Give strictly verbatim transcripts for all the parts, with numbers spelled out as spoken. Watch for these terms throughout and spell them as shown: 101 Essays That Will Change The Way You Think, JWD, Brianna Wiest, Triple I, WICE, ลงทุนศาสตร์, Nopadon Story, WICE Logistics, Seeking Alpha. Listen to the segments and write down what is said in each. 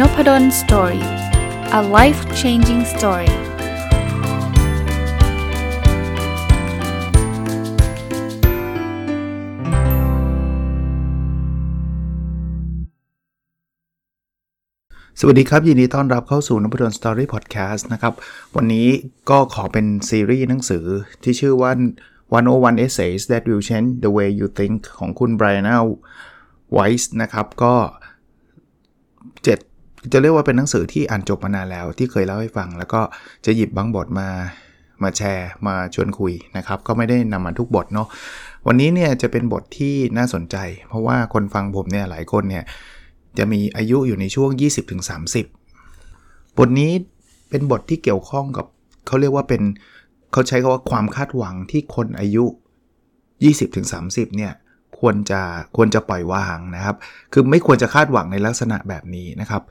Nopadon Story. A life-changing story.สวัสดีครับยินดีต้อนรับเข้าสู่ Nopadon Story Podcast นะครับวันนี้ก็ขอเป็นซีรีส์หนังสือที่ชื่อว่าหนึ่งศูนย์หนึ่ง Essays That Will Change The Way You Think ของคุณ Brianna Wiest นะครับก็เจ็ดจะเรียกว่าเป็นหนังสือที่อ่านจบมานานแล้วที่เคยเล่าให้ฟังแล้วก็จะหยิบบางบทมามาแชร์มาชวนคุยนะครับก็ไม่ได้นำมาทุกบทเนาะวันนี้เนี่ยจะเป็นบทที่น่าสนใจเพราะว่าคนฟังผมเนี่ยหลายคนเนี่ยจะมีอายุอยู่ในช่วง ยี่สิบถึงสามสิบ บทนี้เป็นบทที่เกี่ยวข้องกับเขาเรียกว่าเป็นเขาใช้คำว่าความคาดหวังที่คนอายุ ยี่สิบถึงสามสิบ เนี่ยควรจะควรจะปล่อยวางนะครับคือไม่ควรจะคาดหวังในลักษณะแบบนี้นะครับ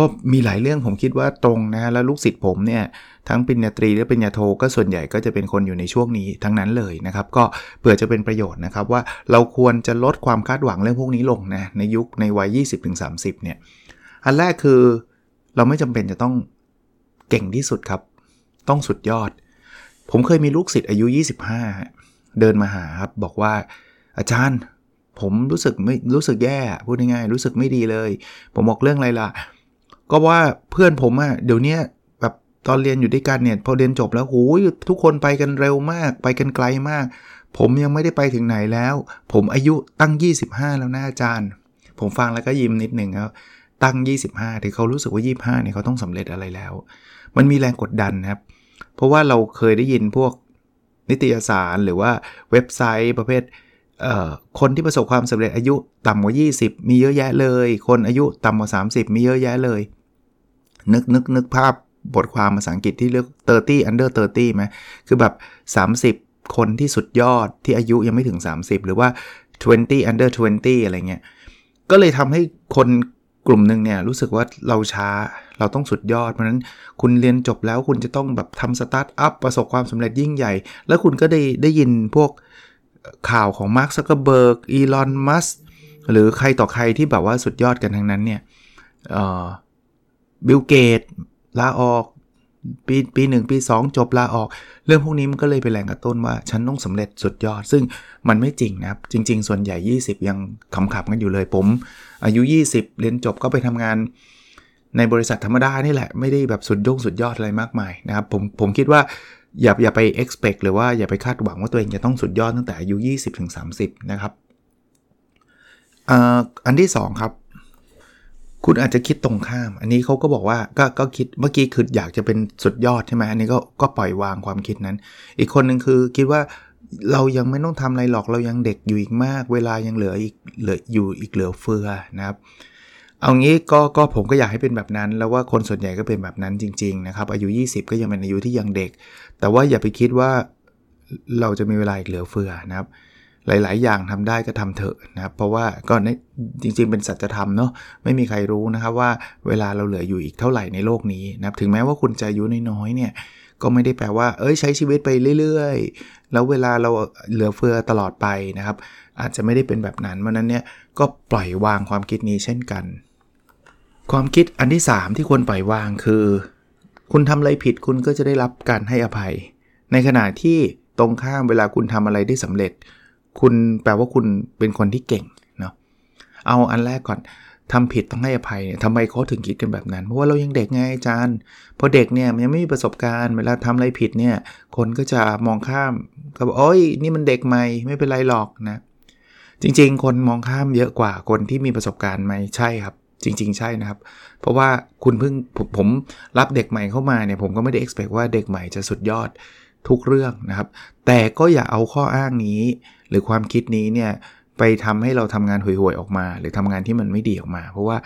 ก็มีหลายเรื่องผมคิดว่าตรงนะแล้วลูกศิษย์ผมเนี่ยทั้งปริญญาตรีและปริญญาโทก็ส่วนใหญ่ก็จะเป็นคนอยู่ในช่วงนี้ทั้งนั้นเลยนะครับก็เผื่อจะเป็นประโยชน์นะครับว่าเราควรจะลดความคาดหวังเรื่องพวกนี้ลงนะในยุคในวัย ยี่สิบถึงสามสิบ เนี่ยอันแรกคือเราไม่จำเป็นจะต้องเก่งที่สุดครับต้องสุดยอดผมเคยมีลูกศิษย์อายุยี่สิบห้าเดินมาหาครับบอกว่าอาจารย์ผมรู้สึกไม่รู้สึกแย่พูดง่ายๆรู้สึกไม่ดีเลยผมบอกเรื่องอะไรล่ะก็ว่าเพื่อนผมอ่ะเดี๋ยวนี้แบบตอนเรียนอยู่ด้วยกันเนี่ยพอเรียนจบแล้วโหทุกคนไปกันเร็วมากไปกันไกลมากผมยังไม่ได้ไปถึงไหนแล้วผมอายุตั้งยี่สิบห้าแล้วนะอาจารย์ผมฟังแล้วก็ยิ้มนิดนึงครับตั้งยี่สิบห้าถึงเขารู้สึกว่ายี่สิบห้าเนี่ยเขาต้องสำเร็จอะไรแล้วมันมีแรงกดดันครับเพราะว่าเราเคยได้ยินพวกนิตยสารหรือว่าเว็บไซต์ประเภทคนที่ประสบความสำเร็จอายุต่ำกว่ายี่สิบมีเยอะแยะเลยคนอายุต่ำกว่าสามสิบมีเยอะแยะเลยนึกนึกนึกภาพบทความภาษาอังกฤษที่เรียกสามสิบ under สามสิบไหมคือแบบสามสิบคนที่สุดยอดที่อายุยังไม่ถึงสามสิบหรือว่ายี่สิบ under ยี่สิบอะไรเงี้ยก็เลยทำให้คนกลุ่มนึงเนี่ยรู้สึกว่าเราช้าเราต้องสุดยอดเพราะนั้นคุณเรียนจบแล้วคุณจะต้องแบบทำสตาร์ทอัพประสบความสำเร็จยิ่งใหญ่แล้วคุณก็ได้ได้ยินพวกข่าวของมาร์ค ซักเคอร์เบิร์ก อีลอน มัสก์หรือใครต่อใครที่แบบว่าสุดยอดกันทั้งนั้นเนี่ยบิล เกตส์ลาออกปีปีหนึ่งปีสองจบลาออกเรื่องพวกนี้มันก็เลยเป็นแรงกระตุ้นว่าฉันต้องสำเร็จสุดยอดซึ่งมันไม่จริงนะครับจริงๆส่วนใหญ่ยี่สิบยังขำขับกันอยู่เลยผมอายุยี่สิบเรียนจบก็ไปทำงานในบริษัทธรรมดานี่แหละไม่ได้แบบสุดยงสุดยอดอะไรมากมายนะครับผมผมคิดว่าอย่าอย่าไป expect หรือว่าอย่าไปคาดหวังว่าตัวเองจะต้องสุดยอดตั้งแต่อายุ ยี่สิบถึงสามสิบ นะครับอ่าอันที่สองครับคุณอาจจะคิดตรงข้ามอันนี้เขาก็บอกว่าก็ก็คิดเมื่อกี้คืออยากจะเป็นสุดยอดใช่ไหมอันนี้ก็ก็ปล่อยวางความคิดนั้นอีกคนนึงคือคิดว่าเรายังไม่ต้องทำอะไรหรอกเรายังเด็กอยู่อีกมากเวลายังเหลืออีกเหลืออยู่อีกเหลือเฟือนะครับเอางี้ก็ก็ผมก็อยากให้เป็นแบบนั้นแล้วว่าคนส่วนใหญ่ก็เป็นแบบนั้นจริงๆนะครับอายุยี่สิบก็ยังเป็นอายุที่ยังเด็กแต่ว่าอย่าไปคิดว่าเราจะมีเวลาอีกเหลือเฟือนะครับหลายๆอย่างทำได้ก็ทำเถอะนะครับเพราะว่าก็จริงๆเป็นสัจธรรมเนาะไม่มีใครรู้นะครับว่าเวลาเราเหลืออยู่อีกเท่าไหร่ในโลกนี้นะครับถึงแม้ว่าคุณจะอายุน้อยๆเนี่ยก็ไม่ได้แปลว่าเอ้ยใช้ชีวิตไปเรื่อยๆแล้วเวลาเราเหลือเฟือตลอดไปนะครับอาจจะไม่ได้เป็นแบบนั้นเพราะนั้นเนี่ยก็ปล่อยวางความคิดนี้เช่นกันความคิดอันที่สามที่ควรปล่อยวางคือคุณทำอะไรผิดคุณก็จะได้รับการให้อภัยในขณะที่ตรงข้ามเวลาคุณทำอะไรได้สำเร็จคุณแปลว่าคุณเป็นคนที่เก่งเนาะเอาอันแรกก่อนทำผิดต้องให้อภัยเนี่ยทำไมเขาถึงคิดกันแบบนั้นเพราะว่าเรายังเด็กไงอาจารย์พอเด็กเนี่ยมันยังไม่มีประสบการณ์เวลาทำอะไรผิดเนี่ยคนก็จะมองข้ามก็บอกโอ๊ยนี่มันเด็กใหม่ไม่เป็นไรหรอกนะจริงๆคนมองข้ามเยอะกว่าคนที่มีประสบการณ์ไหมใช่ครับจริงๆใช่นะครับเพราะว่าคุณเพิ่งผม, ผมรับเด็กใหม่เข้ามาเนี่ยผมก็ไม่ได้ expect ว่าเด็กใหม่จะสุดยอดทุกเรื่องนะครับแต่ก็อย่าเอาข้ออ้างนี้หรือความคิดนี้เนี่ยไปทำให้เราทำงานห่วยๆออกมาหรือทำงานที่มันไม่ดีออกมาเพราะว่า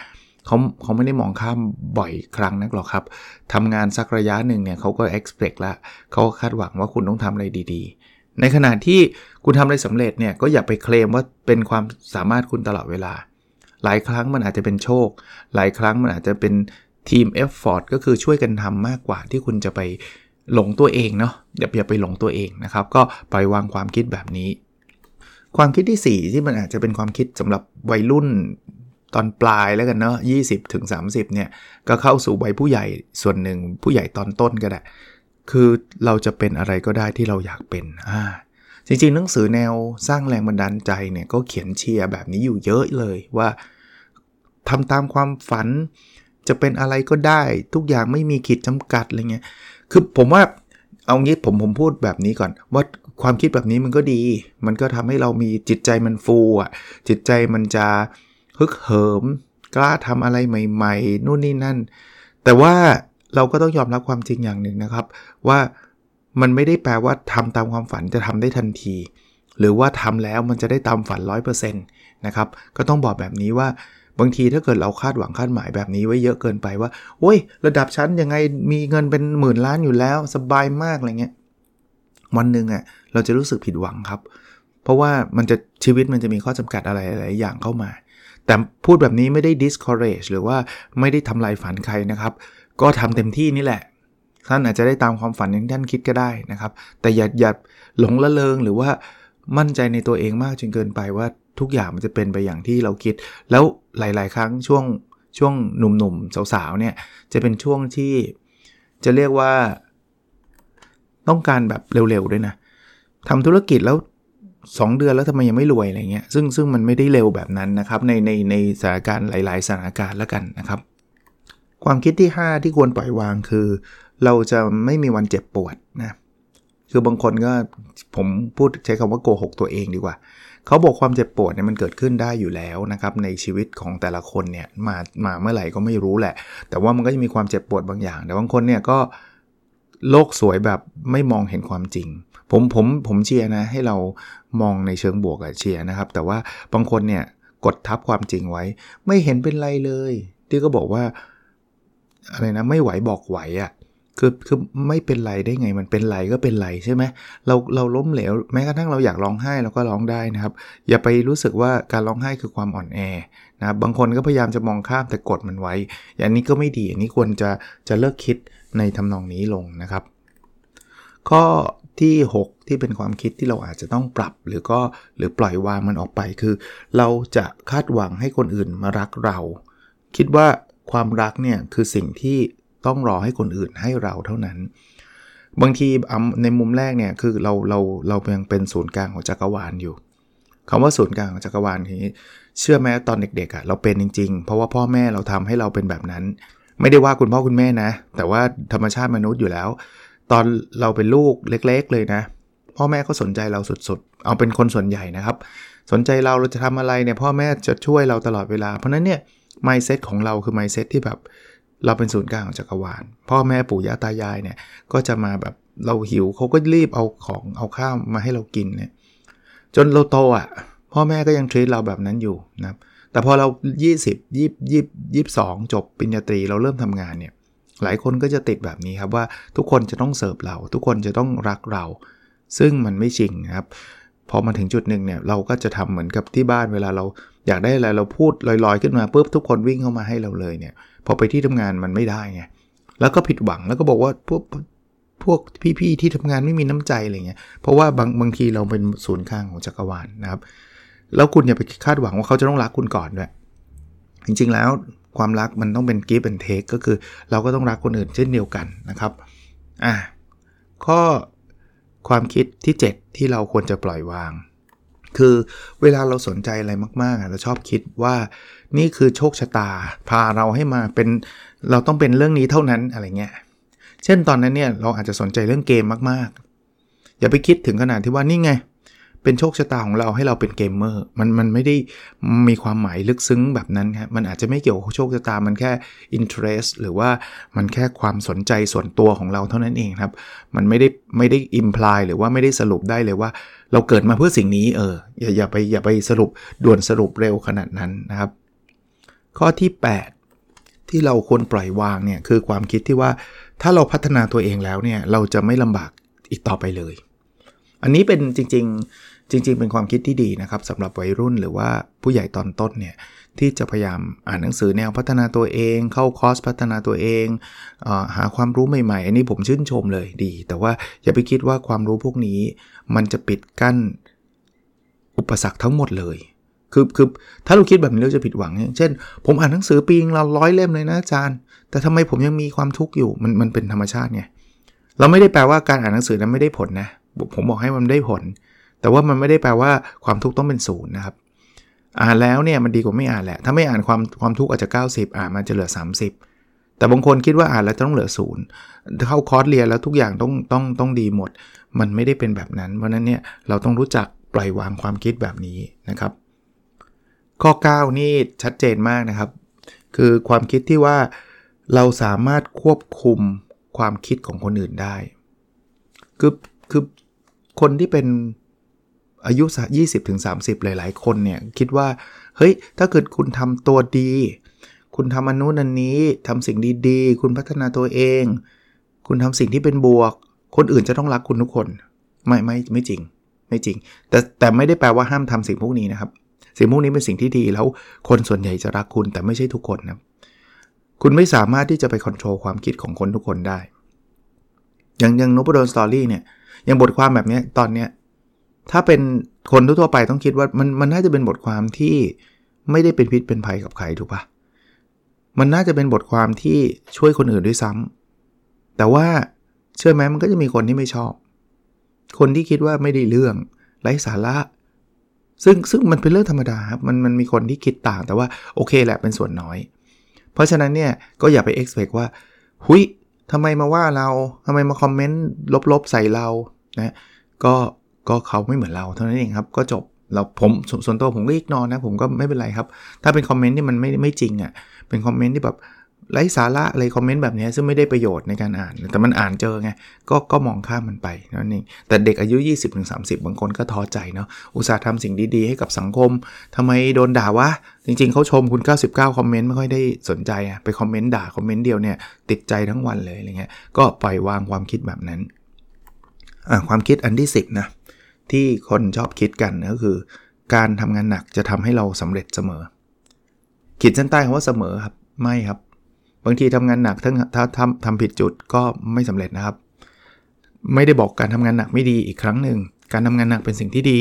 เขาเขาไม่ได้มองข้ามบ่อยครั้งนักหรอกครับทำงานสักระยะหนึ่งเนี่ยเขาก็ expect ละเขาคาดหวังว่าคุณต้องทำอะไรดีๆในขณะที่คุณทำอะไรสำเร็จเนี่ยก็อย่าไปเคลมว่าเป็นความสามารถคุณตลอดเวลาหลายครั้งมันอาจจะเป็นโชคหลายครั้งมันอาจจะเป็นทีมเอฟฟอร์ตก็คือช่วยกันทำมากกว่าที่คุณจะไปหลงตัวเองเนาะอย่าอย่าไปหลงตัวเองนะครับก็ปล่อยวางความคิดแบบนี้ความคิดที่สี่ที่มันอาจจะเป็นความคิดสำหรับวัยรุ่น ตอนปลายแล้วกันเนาะยี่สิบถึงสามสิบเนี่ยก็เข้าสู่วัยผู้ใหญ่ส่วนหนึ่งผู้ใหญ่ตอนต้นก็ได้คือเราจะเป็นอะไรก็ได้ที่เราอยากเป็นอ่าจริงๆหนังสือแนวสร้างแรงบันดาลใจเนี่ยก็เขียนเชียร์แบบนี้อยู่เยอะเลยว่าทำตามความฝันจะเป็นอะไรก็ได้ทุกอย่างไม่มีขีดจำกัดอะไรเงี้ยคือผมว่าเอางี้ผมผมพูดแบบนี้ก่อนว่าความคิดแบบนี้มันก็ดีมันก็ทำให้เรามีจิตใจมันฟูอ่ะจิตใจมันจะฮึกเหิมกล้าทำอะไรใหม่ๆนู่นนี่นั่นแต่ว่าเราก็ต้องยอมรับความจริงอย่างหนึ่งนะครับว่ามันไม่ได้แปลว่าทำตามความฝันจะทำได้ทันทีหรือว่าทำแล้วมันจะได้ตามฝัน ร้อยเปอร์เซ็นต์ นะครับก็ต้องบอกแบบนี้ว่าบางทีถ้าเกิดเราคาดหวังคาดหมายแบบนี้ไว้เยอะเกินไปว่าโอ้ยระดับชั้นยังไงมีเงินเป็นหมื่นล้านอยู่แล้วสบายมากอะไรเงี้ยวันนึงอ่ะเราจะรู้สึกผิดหวังครับเพราะว่ามันจะชีวิตมันจะมีข้อจำกัดอะไรหลายอย่างเข้ามาแต่พูดแบบนี้ไม่ได้ discourage หรือว่าไม่ได้ทำลายฝันใครนะครับก็ทำเต็มที่นี่แหละท่านอาจจะได้ตามความฝันอย่างที่ท่านคิดก็ได้นะครับแต่อย่าอย่าหลงละเลงหรือว่ามั่นใจในตัวเองมากจนเกินไปว่าทุกอย่างมันจะเป็นไปอย่างที่เราคิดแล้วหลายๆครั้งช่วงช่วงหนุ่มๆสาวๆเนี่ยจะเป็นช่วงที่จะเรียกว่าต้องการแบบเร็วๆด้วยนะทำธุรกิจแล้วสองเดือนแล้วทำไมยังไม่รวยอะไรเงี้ยซึ่งซึ่งมันไม่ได้เร็วแบบนั้นนะครับในในในสถานการณ์หลายๆสถานการณ์แล้วกันนะครับความคิดที่ห้าที่ควรปล่อยวางคือเราจะไม่มีวันเจ็บปวดนะคือบางคนก็ผมพูดใช้คำว่าโกหกตัวเองดีกว่าเขาบอกความเจ็บปวดเนี่ยมันเกิดขึ้นได้อยู่แล้วนะครับในชีวิตของแต่ละคนเนี่ยมามาเมื่อไหร่ก็ไม่รู้แหละแต่ว่ามันก็จะมีความเจ็บปวดบางอย่างแต่บางคนเนี่ยก็โลกสวยแบบไม่มองเห็นความจริงผมผมผมเชียร์นะให้เรามองในเชิงบวกอะเชียร์นะครับแต่ว่าบางคนเนี่ยกดทับความจริงไว้ไม่เห็นเป็นไรเลยที่ก็บอกว่าอะไรนะไม่ไหวบอกไหวอะคือคือไม่เป็นไรได้ไงมันเป็นไรก็เป็นไรใช่ไหมเราเราล้มเหลวแม้กระทั่งเราอยากร้องไห้เราก็ร้องได้นะครับอย่าไปรู้สึกว่าการร้องไห้คือความอ่อนแอนะครับบางคนก็พยายามจะมองข้ามแต่กดมันไว้อย่างนี้ก็ไม่ดีอันนี้ควรจะจะเลิกคิดในทำนองนี้ลงนะครับข้อที่หกที่เป็นความคิดที่เราอาจจะต้องปรับหรือก็หรือปล่อยวางมันออกไปคือเราจะคาดหวังให้คนอื่นมารักเราคิดว่าความรักเนี่ยคือสิ่งที่ต้องรอให้คนอื่นให้เราเท่านั้นบางทีในมุมแรกเนี่ยคือเราเราเรายังเป็นศูนย์กลางของจักรวาลอยู่คำว่าศูนย์กลางของจักรวาลนี้เชื่อไหมตอนเด็กๆอ่ะเราเป็นจริงๆเพราะว่าพ่อแม่เราทำให้เราเป็นแบบนั้นไม่ได้ว่าคุณพ่อคุณแม่นะแต่ว่าธรรมชาติมนุษย์อยู่แล้วตอนเราเป็นลูกเล็กๆเลยนะพ่อแม่ก็สนใจเราสุดๆเอาเป็นคนส่วนใหญ่นะครับสนใจเราเราจะทำอะไรเนี่ยพ่อแม่จะช่วยเราตลอดเวลาเพราะนั้นเนี่ย mindset ของเราคือ mindset ที่แบบเราเป็นศูนย์กลางของจักรวาลพ่อแม่ปู่ย่าตายายเนี่ยก็จะมาแบบเราหิวเขาก็รีบเอาของเอาข้าวมาให้เรากินเนี่ยจนเราโตอ่ะพ่อแม่ก็ยังทรีตเราแบบนั้นอยู่นะครับแต่พอเรายี่สิบ ยี่สิบ ยี่สิบ ยี่สิบสองจบปริญญาตรีเราเริ่มทำงานเนี่ยหลายคนก็จะติดแบบนี้ครับว่าทุกคนจะต้องเสิร์ฟเราทุกคนจะต้องรักเราซึ่งมันไม่จริงนะครับพอมาถึงจุดหนึ่งเนี่ยเราก็จะทำเหมือนกับที่บ้านเวลาเราอยากได้อะไรเราพูดลอยๆขึ้นมาปุ๊บทุกคนวิ่งเข้ามาให้เราเลยเนี่ยพอไปที่ทำงานมันไม่ได้ไงแล้วก็ผิดหวังแล้วก็บอกว่าพวกพวกพี่ๆที่ทำงานไม่มีน้ำใจอะไรเงี้ยเพราะว่าบางบางทีเราเป็นศูนย์กลางของจักรวาลนะครับแล้วคุณอย่าไปคาดหวังว่าเขาจะต้องรักคุณก่อนด้วยจริงๆแล้วความรักมันต้องเป็นgive and takeก็คือเราก็ต้องรักคนอื่นเช่นเดียวกันนะครับอ่ะข้อความคิดที่เจ็ดที่เราควรจะปล่อยวางคือเวลาเราสนใจอะไรมากๆเราชอบคิดว่านี่คือโชคชะตาพาเราให้มาเป็นเราต้องเป็นเรื่องนี้เท่านั้นอะไรเงี้ยเช่นตอนนั้นเนี่ยเราอาจจะสนใจเรื่องเกมมากๆอย่าไปคิดถึงขนาดที่ว่านี่ไงเป็นโชคชะตาของเราให้เราเป็นเกมเมอร์มันมันไม่ได้มีความหมายลึกซึ้งแบบนั้นครับมันอาจจะไม่เกี่ยวกับโชคชะตามันแค่ interest หรือว่ามันแค่ความสนใจส่วนตัวของเราเท่านั้นเองครับมันไม่ได้ไม่ได้ imply หรือว่าไม่ได้สรุปได้เลยว่าเราเกิดมาเพื่อสิ่งนี้เอออย่าอย่าไปอย่าไปสรุปด่วนสรุปเร็วขนาดนั้นนะครับข้อที่แปดที่เราควรปล่อยวางเนี่ยคือความคิดที่ว่าถ้าเราพัฒนาตัวเองแล้วเนี่ยเราจะไม่ลำบากอีกต่อไปเลยอันนี้เป็นจริงๆจริงๆเป็นความคิดที่ดีนะครับสำหรับวัยรุ่นหรือว่าผู้ใหญ่ตอนต้นเนี่ยที่จะพยายามอ่านหนังสือแนวพัฒนาตัวเองเข้าคอร์สพัฒนาตัวเองเอ่อหาความรู้ใหม่ๆอันนี้ผมชื่นชมเลยดีแต่ว่าอย่าไปคิดว่าความรู้พวกนี้มันจะปิดกั้นอุปสรรคทั้งหมดเลย คือคือถ้าเราคิดแบบนี้เราจะผิดหวังเนี่ยเช่นผมอ่านหนังสือปีนึงเราร้อยเล่มเลยนะอาจารย์แต่ทำไมผมยังมีความทุกข์อยู่มันมันเป็นธรรมชาติไงเราไม่ได้แปลว่าการอ่านหนังสือนั้นไม่ได้ผลนะผมบอกให้มันได้ผลแต่ว่ามันไม่ได้แปลว่าความทุกข์ต้องเป็นศูนย์นะครับอ่านแล้วเนี่ยมันดีกว่าไม่อ่านแหละถ้าไม่อ่านความความทุกข์อาจจะเก้าสิบอ่านมันจะเหลือสามสิบแต่บางคนคิดว่าอ่านแล้วต้องเหลือศูนย์เข้าคอร์สเรียนแล้วทุกอย่างต้องต้องต้องดีหมดมันไม่ได้เป็นแบบนั้นเพราะนั้นเนี่ยเราต้องรู้จักปล่อยวางความคิดแบบนี้นะครับข้อเก้านี่ชัดเจนมากนะครับคือความคิดที่ว่าเราสามารถควบคุมความคิดของคนอื่นได้คือคือคนที่เป็นอายุ ยี่สิบถึงสามสิบ หลายๆคนเนี่ยคิดว่าเฮ้ยถ้าเกิดคุณทำตัวดีคุณทำอันนู้นอันนี้ทำสิ่งดีๆคุณพัฒนาตัวเองคุณทำสิ่งที่เป็นบวกคนอื่นจะต้องรักคุณทุกคนไม่ไม่ไม่จริงไม่จริงแต่แต่ไม่ได้แปลว่าห้ามทำสิ่งพวกนี้นะครับสิ่งพวกนี้เป็นสิ่งที่ดีแล้วคนส่วนใหญ่จะรักคุณแต่ไม่ใช่ทุกคนนะคุณไม่สามารถที่จะไปคอนโทรลความคิดของคนทุกคนได้อย่างอย่าง Nopadon Story เนี่ยอย่างบทความแบบนี้ตอนเนี้ยถ้าเป็นคนทั่วไปต้องคิดว่ามันมันน่าจะเป็นบทความที่ไม่ได้เป็นพิษเป็นภัยกับใครถูกปะมันน่าจะเป็นบทความที่ช่วยคนอื่นด้วยซ้ำแต่ว่าเชื่อไหมมันก็จะมีคนที่ไม่ชอบคนที่คิดว่าไม่ได้เรื่องไร้สาระซึ่งซึ่งมันเป็นเรื่องธรรมดาครับมันมันมีคนที่คิดต่างแต่ว่าโอเคแหละเป็นส่วนน้อยเพราะฉะนั้นเนี่ยก็อย่าไป expect ว่าหุยทำไมมาว่าเราทำไมมาคอมเมนต์ลบๆใส่เรานะก็ก็เขาไม่เหมือนเราเท่านั้นเองครับก็จบเราผมส่วนตัวผมก็อิกนอร์นะผมก็ไม่เป็นไรครับถ้าเป็นคอมเมนต์ที่มันไม่ไม่จริงอ่ะเป็นคอมเมนต์ที่แบบไร้สาระอะไรคอมเมนต์แบบนี้ซึ่งไม่ได้ประโยชน์ในการอ่านแต่มันอ่านเจอไงก็ก็มองข้ามมันไปนั่นเองแต่เด็กอายุ ยี่สิบถึงสามสิบ บางคนก็ท้อใจเนาะอุตส่าห์ทำสิ่งดีๆให้กับสังคมทำไมโดนด่าวะจริงๆเขาชมคุณเก้าสิบเก้าคอมเมนต์ไม่ค่อยได้สนใจอ่ะไปคอมเมนต์ด่าคอมเมนต์เดียวเนี่ยติดใจทั้งวันเลยอะไรเงี้ยก็ปล่อยวางความคิดแบบนั้นอ่ะความคิดอันที่สิบนะที่คนชอบคิดกันก็คือการทำงานหนักจะทำให้เราสำเร็จเสมอขีดเส้นใต้คำว่าเสมอครับไม่ครับบางทีทำงานหนักถ้าถ้าทำทำผิดจุดก็ไม่สำเร็จนะครับไม่ได้บอกการทำงานหนักไม่ดีอีกครั้งหนึ่งการทำงานหนักเป็นสิ่งที่ดี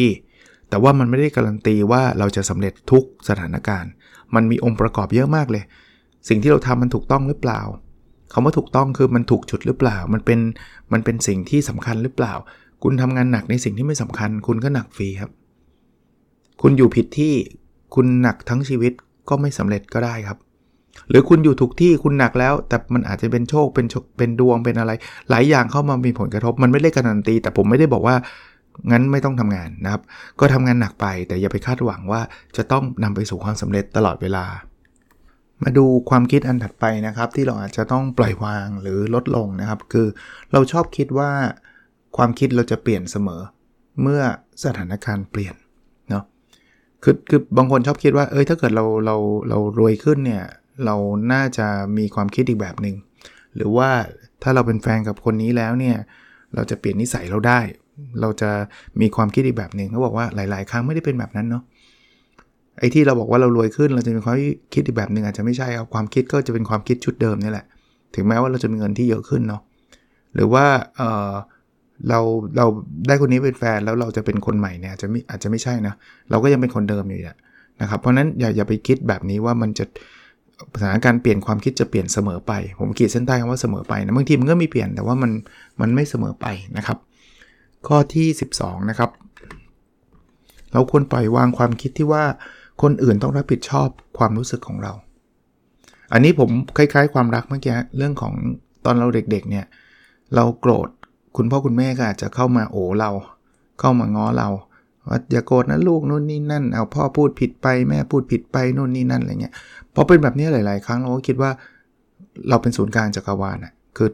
แต่ว่ามันไม่ได้การันตีว่าเราจะสำเร็จทุกสถานการณ์มันมีองค์ประกอบเยอะมากเลยสิ่งที่เราทำมันถูกต้องหรือเปล่าคำว่าถูกต้องคือมันถูกจุดหรือเปล่ามันเป็นมันเป็นสิ่งที่สำคัญหรือเปล่าคุณทำงานหนักในสิ่งที่ไม่สำคัญคุณก็หนักฟรีครับคุณอยู่ผิดที่คุณหนักทั้งชีวิตก็ไม่สำเร็จก็ได้ครับหรือคุณอยู่ถูกที่คุณหนักแล้วแต่มันอาจจะเป็นโชคเป็นเป็นดวงเป็นอะไรหลายอย่างเข้ามามีผลกระทบมันไม่ได้การันตีแต่ผมไม่ได้บอกว่างั้นไม่ต้องทำงานนะครับก็ทำงานหนักไปแต่อย่าไปคาดหวังว่าจะต้องนำไปสู่ความสำเร็จตลอดเวลามาดูความคิดอันถัดไปนะครับที่เราอาจจะต้องปล่อยวางหรือลดลงนะครับคือเราชอบคิดว่าความคิดเราจะเปลี่ยนเสมอเมื่อสถานการณ์เปลี่ยนเนาะคือคือบางคนชอบคิดว่าเอ้ยถ้าเกิดเราเราเรารวยขึ้นเนี่ยเราน่าจะมีความคิดอีกแบบนึงหรือว่าถ้าเราเป็นแฟนกับคนนี้แล้วเนี่ยเราจะเปลี่ยนนิสัยเราได้เราจะมีความคิดอีกแบบนึงเขาบอกว่าหลายๆครั้งไม่ได้เป็นแบบนั้นเนาะไอ้ที่เราบอกว่าเรารวยขึ้นเราจะมีความคิดอีกแบบนึงอาจจะไม่ใช่ครับความคิดก็จะเป็นความคิดชุดเดิมนี่แหละถึงแม้ว่าเราจะมีเงินที่เยอะขึ้นเนาะหรือว่าเอ่อเราเราได้คนนี้เป็นแฟนแล้วเราจะเป็นคนใหม่เนี่ยอาจจะไม่อาจจะไม่ใช่นะเราก็ยังเป็นคนเดิมอยู่แหละนะครับเพราะนั้นอย่าอย่าไปคิดแบบนี้ว่ามันจะสถานการณ์เปลี่ยนความคิดจะเปลี่ยนเสมอไปผมขีดเส้นใต้คำว่าเสมอไปนะบางทีมันก็มีเปลี่ยนแต่ว่ามันมันไม่เสมอไปนะครับข้อที่สิบสองนะครับเราควรปล่อยวางความคิดที่ว่าคนอื่นต้องรับผิดชอบความรู้สึกของเราอันนี้ผมคล้ายๆความรักเมื่อกี้เรื่องของตอนเราเด็กๆเนี่ยเราโกรธคุณพ่อคุณแม่ก็อาจจะเข้ามาโอ๋เราเข้ามาง้อเราว่าอย่าโกรธนะลูกนู่นนี่นั่นเอาพ่อพูดผิดไปแม่พูดผิดไปนู่นนี่นั่นอะไรเงี้ยพอเป็นแบบนี้หลายๆครั้งเราก็คิดว่าเราเป็นศูนย์กลางจักรวาลน่ะคือ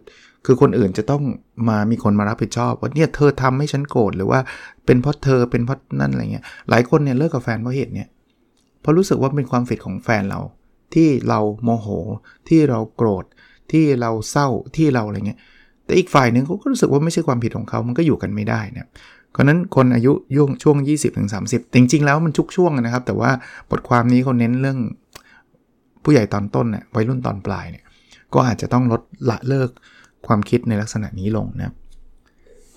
คือคนอื่นจะต้องมามีคนมารับผิดชอบว่าเนี่ยเธอทำให้ฉันโกรธหรือว่าเป็นเพราะเธอเป็นเพราะนั่นอะไรเงี้ยหลายคนเนี่ยเลิกกับแฟนเพราะเหตุเนี่ยเพราะรู้สึกว่าเป็นความผิดของแฟนเราที่เราโมโหที่เราโกรธที่เราเศร้าที่เราอะไรเงี้ยแต่อีกฝ่ายนึงเขาก็รู้สึกว่าไม่ใช่ความผิดของเขามันก็อยู่กันไม่ได้นะเพราะนั้นคนอายุช่วง ยี่สิบถึงสามสิบ จริงๆแล้วมันชุกช่วงนะครับแต่ว่าบทความนี้เขาเน้นเรื่องผู้ใหญ่ตอนต้นน่ะวัยรุ่นตอนปลายเนี่ยก็อาจจะต้องลดละเลิกความคิดในลักษณะนี้ลงนะ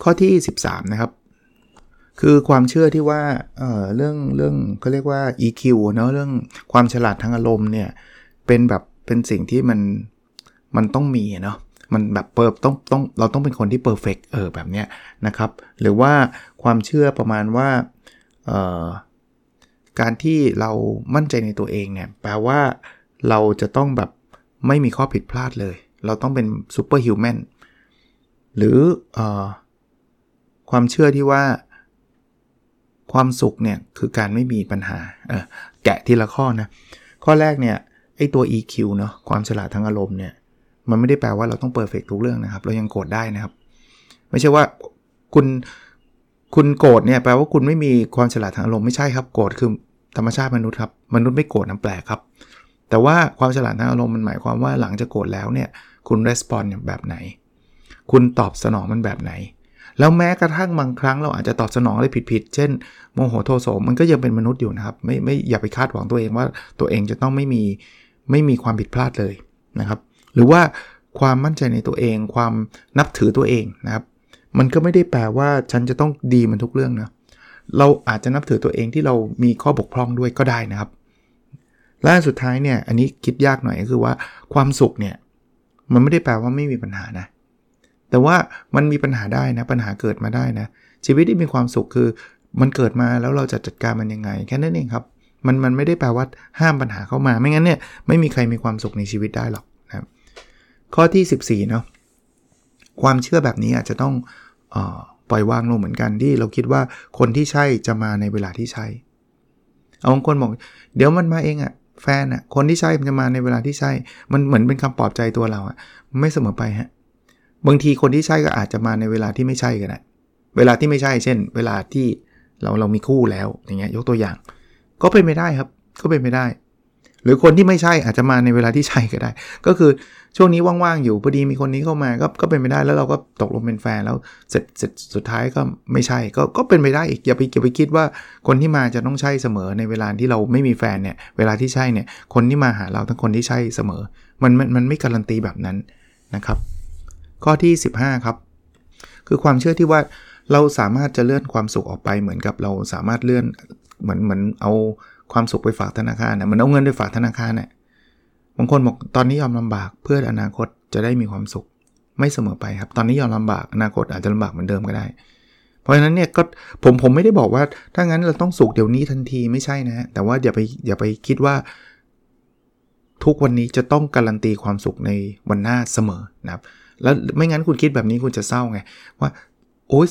ข้อที่สิบสามนะครับ คือความเชื่อที่ว่า เอ่อ เรื่องเรื่องเขาเรียกว่า อี คิว เนาะเรื่องความฉลาดทางอารมณ์เนี่ยเป็นแบบเป็นสิ่งที่มันมันต้องมีเนาะมันแบบเปิดต้องต้องเราต้องเป็นคนที่เพอร์เฟกต์เออแบบเนี้ยนะครับหรือว่าความเชื่อประมาณว่าเอ่อการที่เรามั่นใจในตัวเองเนี่ยแปลว่าเราจะต้องแบบไม่มีข้อผิดพลาดเลยเราต้องเป็นซูเปอร์ฮิวแมนหรือเอ่อความเชื่อที่ว่าความสุขเนี่ยคือการไม่มีปัญหาเออแกะทีละข้อนะข้อแรกเนี่ยไอ้ตัว อี คิว เนาะความฉลาดทางอารมณ์เนี่ยมันไม่ได้แปลว่าเราต้องเพอร์เฟกต์ทุกเรื่องนะครับเรายังโกรธได้นะครับไม่ใช่ว่าคุณคุณโกรธเนี่ยแปลว่าคุณไม่มีความฉลาดทางอารมณ์ไม่ใช่ครับโกรธคือธรรมชาติมนุษย์ครับมนุษย์ไม่โกรธน้ำแปลกครับแต่ว่าความฉลาดทางอารมณ์มันหมายความว่าหลังจากโกรธแล้วเนี่ยคุณรีสปอนส์แบบไหนคุณตอบสนองมันแบบไหนแล้วแม้กระทั่งบางครั้งเราอาจจะตอบสนองอะไรผิดๆเช่นโมโหโทโสมันก็ยังเป็นมนุษย์อยู่นะครับไม่ไม่อย่าไปคาดหวังตัวเองว่าตัวเองจะต้องไม่มีไม่มีความผิดพลาดเลยนะครับหรือว่าความมั่นใจในตัวเองความนับถือตัวเองนะครับมันก็ไม่ได้แปลว่าฉันจะต้องดีมันทุกเรื่องนะเราอาจจะนับถือตัวเองที่เรามีข้อบกพร่องด้วยก็ได้นะครับและสุดท้ายเนี่ยอันนี้คิดยากหน่อยก็คือว่าความสุขเนี่ยมันไม่ได้แปลว่าไม่มีปัญหานะแต่ว่ามันมีปัญหาได้นะปัญหาเกิดมาได้นะชีวิตที่มีความสุขคือมันเกิดมาแล้วเราจะจัดการมันยังไงแค่นั้นเองครับมันมันไม่ได้แปลว่าห้ามปัญหาเข้ามาไม่งั้นเนี่ยไม่มีใครมีความสุขในชีวิตได้หรอกนะครับข้อที่สิบสี่เนาะความเชื่อแบบนี้อาจจะต้องเอ่อปล่อยวางลงเหมือนกันที่เราคิดว่าคนที่ใช่จะมาในเวลาที่ใช่เอาบางคนบอกเดี๋ยวมันมาเองอะแฟนอะคนที่ใช่มันจะมาในเวลาที่ใช่มันเหมือนเป็นคำปลอบใจตัวเราอะไม่เสมอไปฮะบางทีคนที่ใช่ก็อาจจะมาในเวลาที่ไม่ใช่ก็ได้เวลาที่ไม่ใช่เช่นเวลาที่เราเรามีคู่แล้วอย่างเงี้ยยกตัวอย่างก็เป็นไม่ได้ครับก็เป็นไม่ได้หรือคนที่ไม่ใช่อาจจะมาในเวลาที่ใช่ก็ได้ก็คือช่วงนี้ว่างๆอยู่พอดีมีคนนี้เข้ามาก็ก็เป็นไม่ได้แล้วเราก็ตกลงเป็นแฟนแล้วเสร็จเสร็จสุดท้ายก็ไม่ใช่ก็ก็เป็นไม่ได้อีกอย่าไปอย่าไปคิดว่าคนที่มาจะต้องใช่เสมอในเวลาที่เราไม่มีแฟนเนี่ยเวลาที่ใช่เนี่ยคนที่มาหาเราทั้งคนที่ใช่เสมอมันมันมันไม่การันตีแบบนั้นนะครับข้อที่สิบห้าครับคือความเชื่อที่ว่าเราสามารถจะเลื่อนความสุขออกไปเหมือนกับเราสามารถเลื่อนเหมือนเหมือนเอาความสุขไปฝากธนาคารนะมันเอาเงินไปฝากธนาคารเนี่ยบางคนบอกตอนนี้ยอมลำบากเพื่ออนาคตจะได้มีความสุขไม่เสมอไปครับตอนนี้ยอมลำบากอนาคตอาจจะลำบากเหมือนเดิมก็ได้เพราะฉะนั้นเนี่ยก็ผมผมไม่ได้บอกว่าถ้างั้นเราต้องสุขเดี๋ยวนี้ทันทีไม่ใช่นะแต่ว่าอย่าไปอย่าไปคิดว่าทุกวันนี้จะต้องการันตีความสุขในวันหน้าเสมอนะครับแล้วไม่งั้นคุณคิดแบบนี้คุณจะเศร้าไงว่าโอ๊ย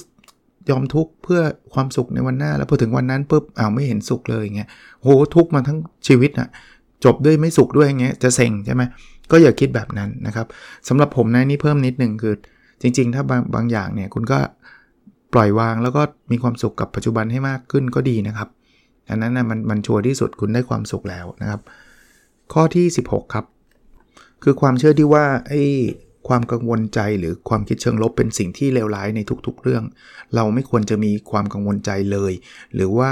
ยอมทุกข์เพื่อความสุขในวันหน้าแล้วพอถึงวันนั้นปุ๊บอ้าวไม่เห็นสุขเลยอย่างเงี้ยโหทุกข์มาทั้งชีวิตน่ะจบด้วยไม่สุขด้วยอย่างเงี้ยจะเซ็งใช่มั้ยก็อย่าคิดแบบนั้นนะครับสำหรับผมนะนี่เพิ่มนิดนึงคือจริงๆถ้าบางบางอย่างเนี่ยคุณก็ปล่อยวางแล้วก็มีความสุขกับปัจจุบันให้มากขึ้นก็ดีนะครับอันนั้นน่ะมันมันชัวร์ที่สุดคุณได้ความสุขแล้วนะครับข้อที่สิบหกครับคือความเชื่อที่ว่าไอ้ความกังวลใจหรือความคิดเชิงลบเป็นสิ่งที่เลวร้ายในทุกๆเรื่องเราไม่ควรจะมีความกังวลใจเลยหรือว่า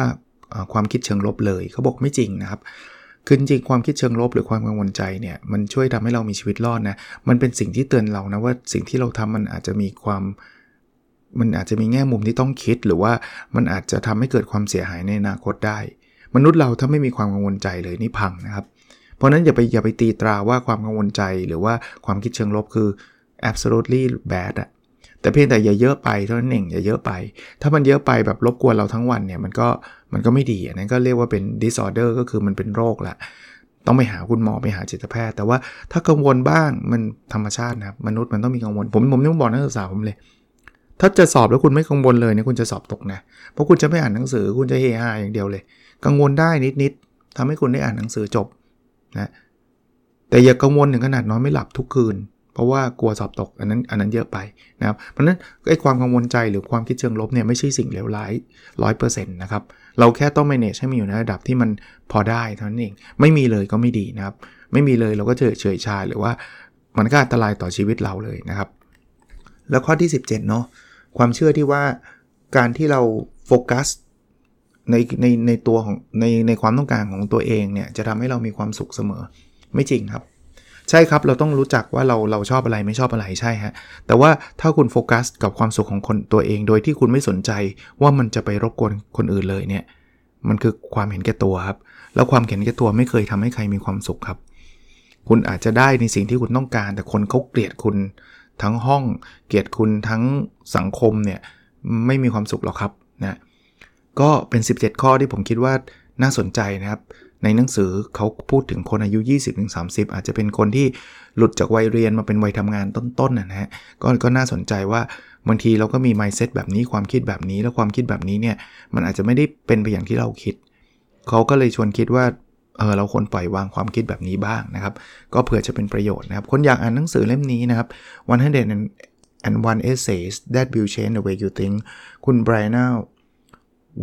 ความคิดเชิงลบเลยเขาบอกไม่จริงนะครับคือจริงความคิดเชิงลบหรือความกังวลใจเนี่ยมันช่วยทำให้เรามีชีวิตรอดนะมันเป็นสิ่งที่เตือนเรานะว่าสิ่งที่เราทำมันอาจจะมีความมันอาจจะมีแง่มุมที่ต้องคิดหรือว่ามันอาจจะทำให้เกิดความเสียหายในอนาคตได้มนุษย์เราถ้าไม่มีความกังวลใจเลยนี่พังนะครับเพราะนั้นอย่าไปอย่าไปตีตราว่าความกังวลใจหรือว่าความคิดเชิงลบคือ absolutely bad อะแต่เพียงแต่อย่าเยอะไปเท่านั้นเองอย่าเยอะไปถ้ามันเยอะไปแบบรบกวนเราทั้งวันเนี่ยมันก็มันก็ไม่ดีอันนั้นก็เรียกว่าเป็น disorder ก็คือมันเป็นโรคละต้องไปหาคุณหมอไปหาจิตแพทย์แต่ว่าถ้ากังวลบ้างมันธรรมชาตินะครับมนุษย์มันต้องมีกังวลผมผมนี่บอกนักศึกษาผมเลยถ้าจะสอบแล้วคุณไม่กังวลเลยเนี่ยคุณจะสอบตกนะเพราะคุณจะไม่อ่านหนังสือคุณจะเฮฮาอย่างเดียวเลยกังวลได้นิดๆทำให้คุณได้อ่านหนังสือจบนะแต่อย่ากังวลถึงขนาดนอนไม่หลับทุกคืนเพราะว่ากลัวสอบตกอันนั้นอันนั้นเยอะไปนะครับเพราะฉะนั้นไอ้ความกังวลใจหรือความคิดเชิงลบเนี่ยไม่ใช่สิ่งเลวร้าย ร้อยเปอร์เซ็นต์ นะครับเราแค่ต้อง manage ให้มันอยู่ในระดับที่มันพอได้เท่านั้นเองไม่มีเลยก็ไม่ดีนะครับไม่มีเลยเราก็เฉยเฉยชาหรือว่ามันก็อันตรายต่อชีวิตเราเลยนะครับแล้วข้อที่สิบเจ็ดเนาะความเชื่อที่ว่าการที่เราโฟกัสในในในตัวของในในความต้องการของตัวเองเนี่ยจะทำให้เรามีความสุขเสมอไม่จริงครับ ใช่ครับเราต้องรู้จักว่าเราเราชอบอะไรไม่ชอบอะไรใช่ฮะแต่ว่าถ้าคุณโฟกัสกับความสุขของคนตัวเองโดยที่คุณไม่สนใจว่ามันจะไปรบกวนคนอื่นเลยเนี่ยมันคือความเห็นแก่ตัวครับแล้วความเห็นแก่ตัวไม่เคยทำให้ใครมีความสุขครับคุณอาจจะได้ในสิ่งที่คุณต้องการแต่คนเขาเกลียดคุณทั้งห้องเกลียดคุณทั้งสังคมเนี่ยไม่มีความสุขหรอกครับนะก็เป็นสิบเจ็ดข้อที่ผมคิดว่าน่าสนใจนะครับในหนังสือเขาพูดถึงคนอายุ ยี่สิบถึงสามสิบ อาจจะเป็นคนที่หลุดจากวัยเรียนมาเป็นวัยทำงานต้นๆ นะฮะ ก็ก็น่าสนใจว่าบางทีเราก็มี mindset แบบนี้ความคิดแบบนี้แล้วความคิดแบบนี้เนี่ยมันอาจจะไม่ได้เป็นไปอย่างที่เราคิดเขาก็เลยชวนคิดว่าเออเราควรปล่อยวางความคิดแบบนี้บ้างนะครับก็เผื่อจะเป็นประโยชน์นะครับคนอยากอ่านหนังสือเล่มนี้นะครับหนึ่งร้อยเอ็ด Essays That Will Change The Way You Think คุณ Brianna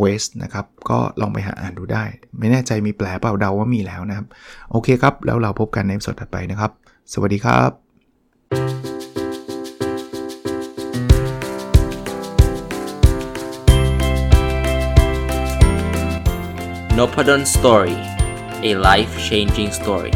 Wiest นะครับก็ลองไปหาอ่านดูได้ไม่แน่ใจมีแปลเปล่าเดาว่ามีแล้วนะครับโอเคครับแล้วเราพบกันในสดถัดไปนะครับสวัสดีครับ Nopadon Story A Life Changing Story